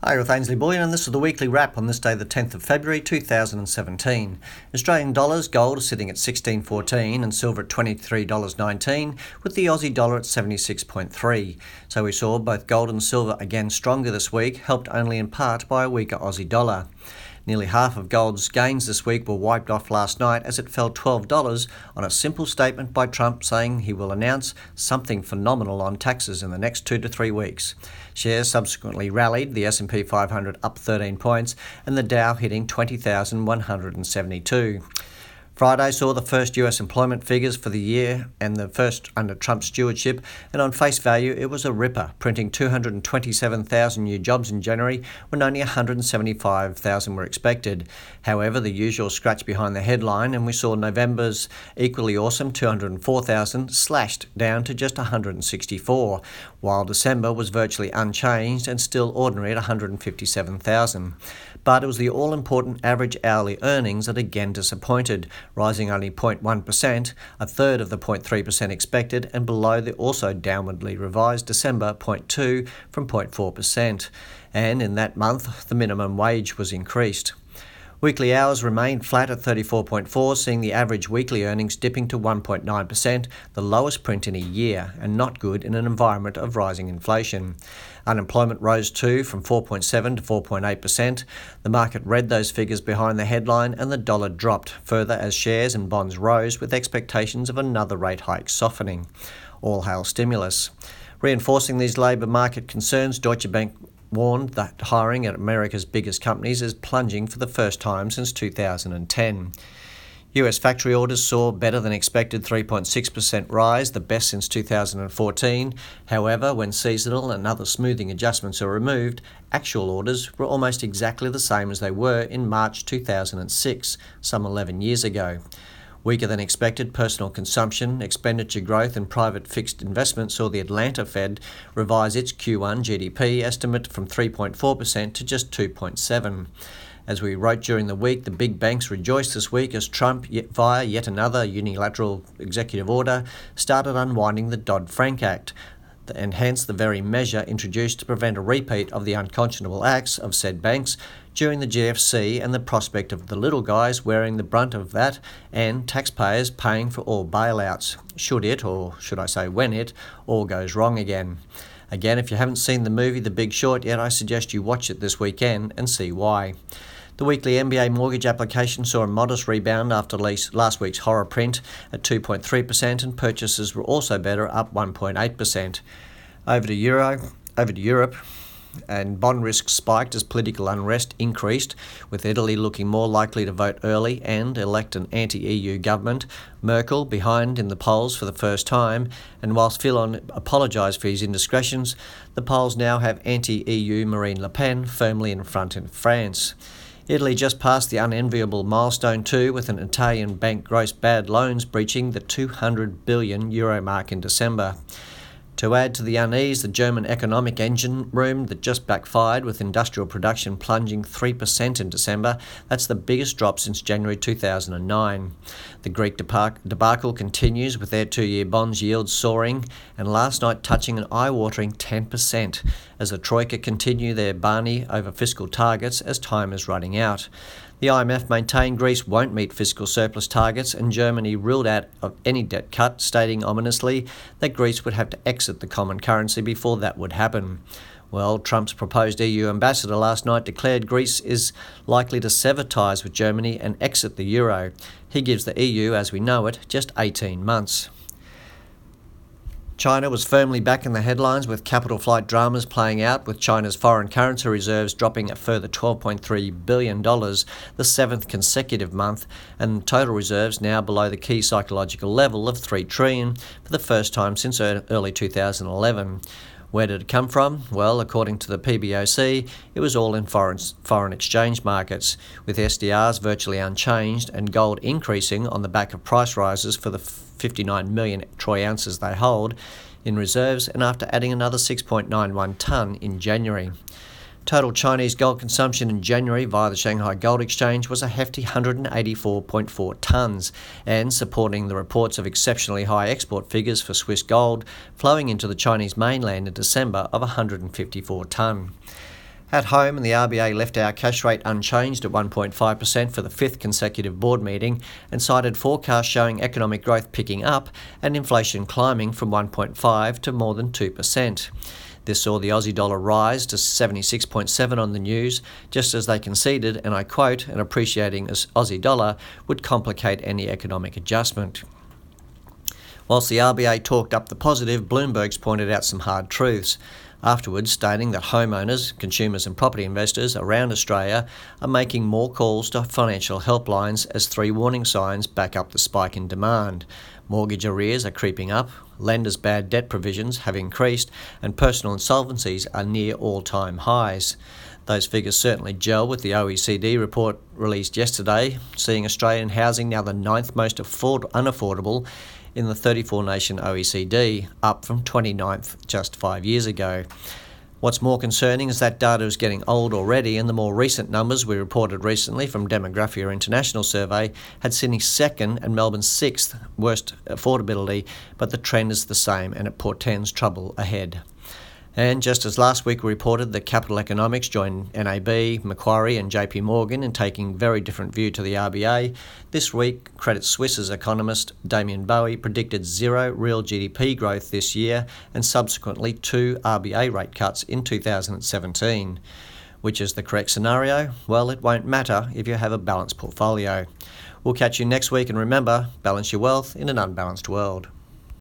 Hi, with Ainslie Bullion, and this is the weekly wrap on this day, the 10th of February 2017. Australian dollars, gold is sitting at $16.14 and silver at $23.19, with the Aussie dollar at 76.3. So we saw both gold and silver again stronger this week, helped only in part by a weaker Aussie dollar. Nearly half of gold's gains this week were wiped off last night as it fell $12 on a simple statement by Trump saying he will announce something phenomenal on taxes in the next 2 to 3 weeks. Shares subsequently rallied, the S&P 500 up 13 points and the Dow hitting 20,172. Friday saw the first US employment figures for the year and the first under Trump's stewardship, and on face value it was a ripper, printing 227,000 new jobs in January when only 175,000 were expected. However, the usual scratch behind the headline, and we saw November's equally awesome 204,000 slashed down to just 164, while December was virtually unchanged and still ordinary at 157,000. But it was the all-important average hourly earnings that again disappointed, rising only 0.1%, a third of the 0.3% expected, and below the also downwardly revised December 0.2% from 0.4%. And in that month, the minimum wage was increased. Weekly hours remained flat at 34.4, seeing the average weekly earnings dipping to 1.9%, the lowest print in a year, and not good in an environment of rising inflation. Unemployment rose too, from 4.7% to 4.8%. The market read those figures behind the headline and the dollar dropped further as shares and bonds rose with expectations of another rate hike softening. All hail stimulus. Reinforcing these labour market concerns, Deutsche Bank warned that hiring at America's biggest companies is plunging for the first time since 2010. US factory orders saw better than expected 3.6% rise, the best since 2014. However, when seasonal and other smoothing adjustments are removed, actual orders were almost exactly the same as they were in March 2006, some 11 years ago. Weaker than expected personal consumption, expenditure growth and private fixed investment saw the Atlanta Fed revise its Q1 GDP estimate from 3.4% to just 2.7%. As we wrote during the week, the big banks rejoiced this week as Trump, via yet another unilateral executive order, started unwinding the Dodd-Frank Act, and hence the very measure introduced to prevent a repeat of the unconscionable acts of said banks during the GFC and the prospect of the little guys wearing the brunt of that and taxpayers paying for all bailouts, should it, or should I say when it, all goes wrong again. Again, if you haven't seen the movie The Big Short yet, I suggest you watch it this weekend and see why. The weekly MBA mortgage application saw a modest rebound after last week's horror print at 2.3%, and purchases were also better, up 1.8%. Over to Europe, and bond risks spiked as political unrest increased, with Italy looking more likely to vote early and elect an anti-EU government, Merkel behind in the polls for the first time, and whilst Fillon apologised for his indiscretions, the polls now have anti-EU Marine Le Pen firmly in front in France. Italy just passed the unenviable milestone too, with an Italian bank gross bad loans breaching the €200 billion mark in December. To add to the unease, the German economic engine room that just backfired, with industrial production plunging 3% in December. That's the biggest drop since January 2009. The Greek debacle continues, with their 2-year bonds yields soaring and last night touching an eye-watering 10% as the Troika continue their barney over fiscal targets as time is running out. The IMF maintained Greece won't meet fiscal surplus targets, and Germany ruled out of any debt cut, stating ominously that Greece would have to exit the common currency before that would happen. Well, Trump's proposed EU ambassador last night declared Greece is likely to sever ties with Germany and exit the Euro. He gives the EU, as we know it, just 18 months. China was firmly back in the headlines, with capital flight dramas playing out, with China's foreign currency reserves dropping a further $12.3 billion, the seventh consecutive month, and total reserves now below the key psychological level of $3 trillion for the first time since early 2011. Where did it come from? Well, according to the PBOC, it was all in foreign exchange markets, with SDRs virtually unchanged and gold increasing on the back of price rises for the 59 million troy ounces they hold in reserves, and after adding another 6.91 tonne in January. Total Chinese gold consumption in January via the Shanghai Gold Exchange was a hefty 184.4 tonnes, and supporting the reports of exceptionally high export figures for Swiss gold flowing into the Chinese mainland in December of 154 tonne. At home, the RBA left our cash rate unchanged at 1.5% for the fifth consecutive board meeting and cited forecasts showing economic growth picking up and inflation climbing from 1.5 to more than 2%. This saw the Aussie dollar rise to 76.7 on the news, just as they conceded, and I quote, an appreciating Aussie dollar would complicate any economic adjustment. Whilst the RBA talked up the positive, Bloomberg's pointed out some hard truths, afterwards stating that homeowners, consumers and property investors around Australia are making more calls to financial helplines as three warning signs back up the spike in demand. Mortgage arrears are creeping up, lenders' bad debt provisions have increased and personal insolvencies are near all-time highs. Those figures certainly gel with the OECD report released yesterday, seeing Australian housing now the ninth most unaffordable in the 34-nation OECD, up from 29th just 5 years ago. What's more concerning is that data is getting old already, and the more recent numbers we reported recently from Demographia International Survey had Sydney second and Melbourne sixth worst affordability, but the trend is the same and it portends trouble ahead. And just as last week we reported that Capital Economics joined NAB, Macquarie and JP Morgan in taking a very different view to the RBA, this week Credit Suisse's economist Damien Bowie predicted zero real GDP growth this year and subsequently two RBA rate cuts in 2017. Which is the correct scenario? Well, it won't matter if you have a balanced portfolio. We'll catch you next week, and remember, balance your wealth in an unbalanced world.